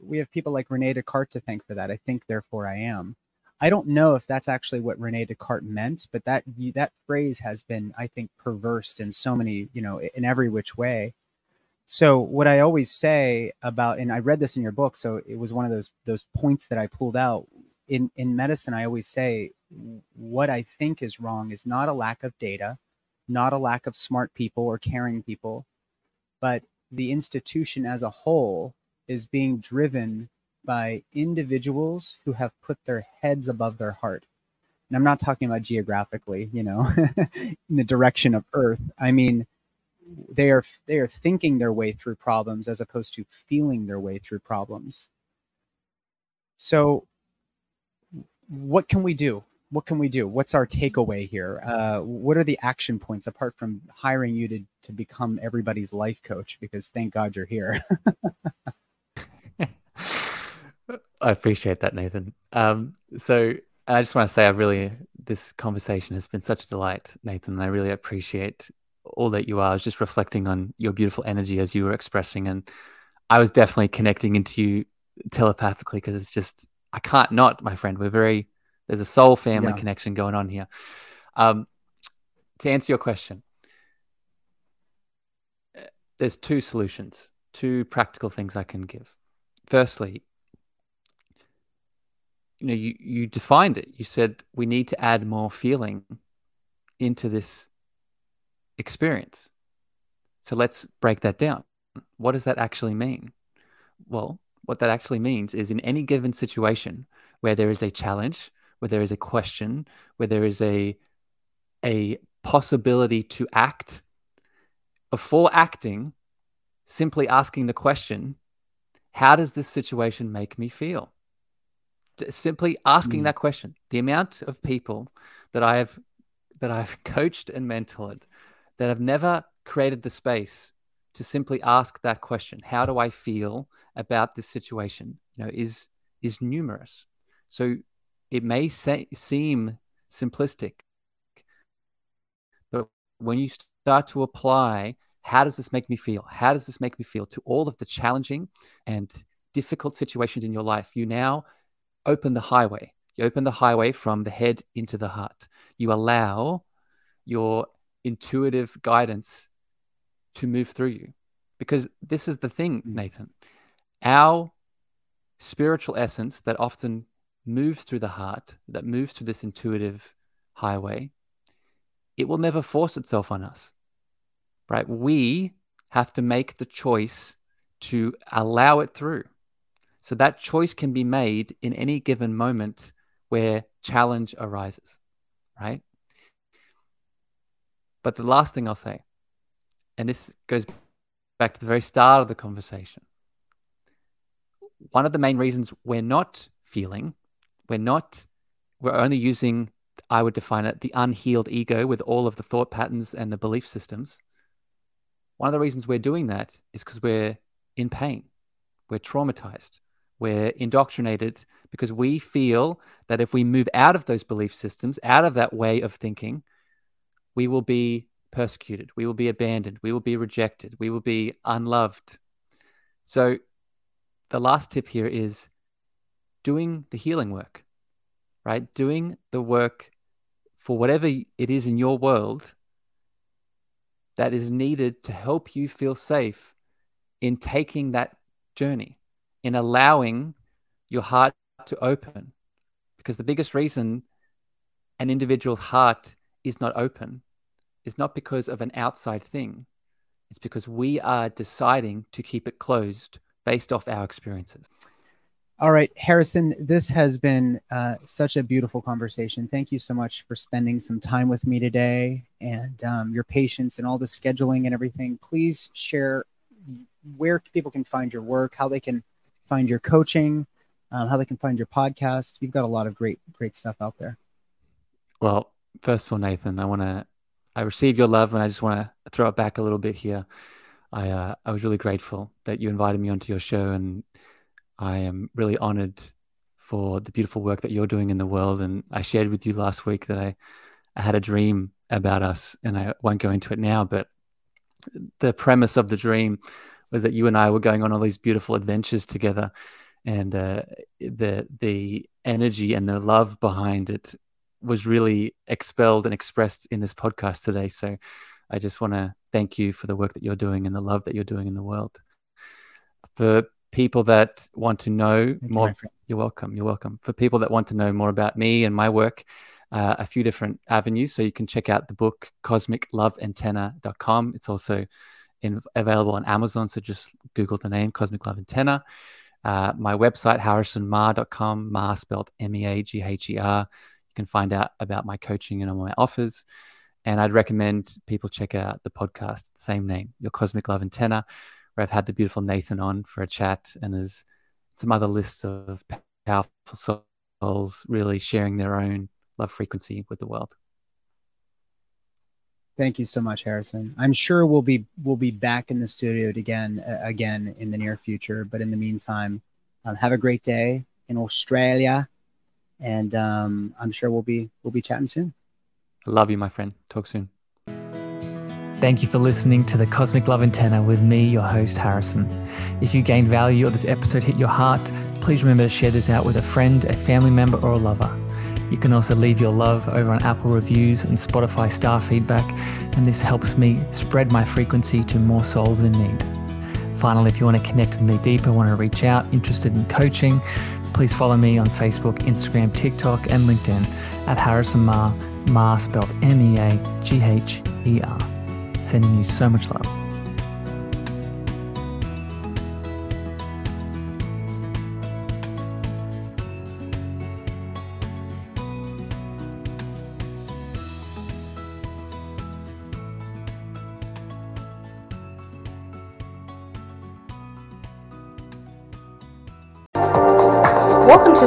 we have people like Rene Descartes to thank for that. I think, therefore I am. I don't know if that's actually what Rene Descartes meant, but that that phrase has been, I think, perversed in so many, you know, in every which way. So what I always say about, and I read this in your book, so it was one of those those points that I pulled out. In, in medicine, I always say, what I think is wrong is not a lack of data, not a lack of smart people or caring people, but the institution as a whole is being driven by individuals who have put their heads above their heart. And I'm not talking about geographically, you know, in the direction of Earth. I mean, they are they are thinking their way through problems as opposed to feeling their way through problems. So what can we do? What can we do? What's our takeaway here? Uh, what are the action points apart from hiring you to, to become everybody's life coach? Because thank God you're here. I appreciate that, Nathan. Um, so and I just want to say, I really, this conversation has been such a delight, Nathan, and I really appreciate all that you are. I was just reflecting on your beautiful energy as you were expressing, and I was definitely connecting into you telepathically, because it's just, I can't not, my friend. We're very, there's a soul family yeah. connection going on here. Um, to answer your question, there's two solutions, two practical things I can give. Firstly, you know, you, you defined it. You said we need to add more feeling into this experience. So let's break that down. What does that actually mean? Well, what that actually means is, in any given situation where there is a challenge, where there is a question, where there is a a possibility to act, before acting, simply asking the question, how does this situation make me feel? Simply asking mm. that question. The amount of people that I have that I've coached and mentored that have never created the space to simply ask that question, how do I feel about this situation, you know, is is numerous. So it may say, seem simplistic, but when you start to apply, how does this make me feel? How does this make me feel to all of the challenging and difficult situations in your life? You now open the highway. You open the highway from the head into the heart. You allow your intuitive guidance to move through you. Because this is the thing, Nathan. Our spiritual essence that often moves through the heart, that moves through this intuitive highway, it will never force itself on us, right? We have to make the choice to allow it through. So that choice can be made in any given moment where challenge arises, right? But the last thing I'll say, and this goes back to the very start of the conversation, one of the main reasons we're not feeling, we're not, we're only using, I would define it, the unhealed ego with all of the thought patterns and the belief systems. One of the reasons we're doing that is because we're in pain, we're traumatized, we're indoctrinated because we feel that if we move out of those belief systems, out of that way of thinking, we will be persecuted, we will be abandoned, we will be rejected, we will be unloved. So the last tip here is doing the healing work, right? Doing the work for whatever it is in your world that is needed to help you feel safe in taking that journey, in allowing your heart to open. Because the biggest reason an individual's heart is not open is not because of an outside thing. It's because we are deciding to keep it closed based off our experiences. All right, Harrison, this has been uh, such a beautiful conversation. Thank you so much for spending some time with me today, and um, your patience and all the scheduling and everything. Please share where people can find your work, how they can find your coaching, um, how they can find your podcast. You've got a lot of great, great stuff out there. Well, first of all, Nathan, I want to, I received your love, and I just want to throw it back a little bit here. I uh, I was really grateful that you invited me onto your show, and I am really honored for the beautiful work that you're doing in the world. And I shared with you last week that I, I had a dream about us, and I won't go into it now, but the premise of the dream was that you and I were going on all these beautiful adventures together, and uh, the the energy and the love behind it was really expelled and expressed in this podcast today. So I just want to thank you for the work that you're doing and the love that you're doing in the world. For people that want to know Thank more, you, you're welcome. You're welcome. For people that want to know more about me and my work, uh, a few different avenues. So you can check out the book, Cosmic Love Antenna dot com. It's also in, available on Amazon. So just Google the name, Cosmic Love Antenna. Uh, my website, harrison meagher dot com, Meagher spelled M E A G H E R. You can find out about my coaching and all my offers. And I'd recommend people check out the podcast, same name, Your Cosmic Love Antenna, where I've had the beautiful Nathan on for a chat, and there's some other lists of powerful souls really sharing their own love frequency with the world. Thank you so much, Harrison. I'm sure we'll be we'll be back in the studio again uh, again in the near future. But in the meantime, um, have a great day in Australia, and um, I'm sure we'll be we'll be chatting soon. I love you, my friend. Talk soon. Thank you for listening to The Cosmic Love Antenna with me, your host, Harrison. If you gained value or this episode hit your heart, please remember to share this out with a friend, a family member, or a lover. You can also leave your love over on Apple reviews and Spotify star feedback, and this helps me spread my frequency to more souls in need. Finally, if you want to connect with me deeper, want to reach out, interested in coaching, please follow me on Facebook, Instagram, TikTok, and LinkedIn at Harrison Meagher, Meagher spelled M E A G H E R. Sending you so much love. Welcome to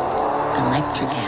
Electric acid.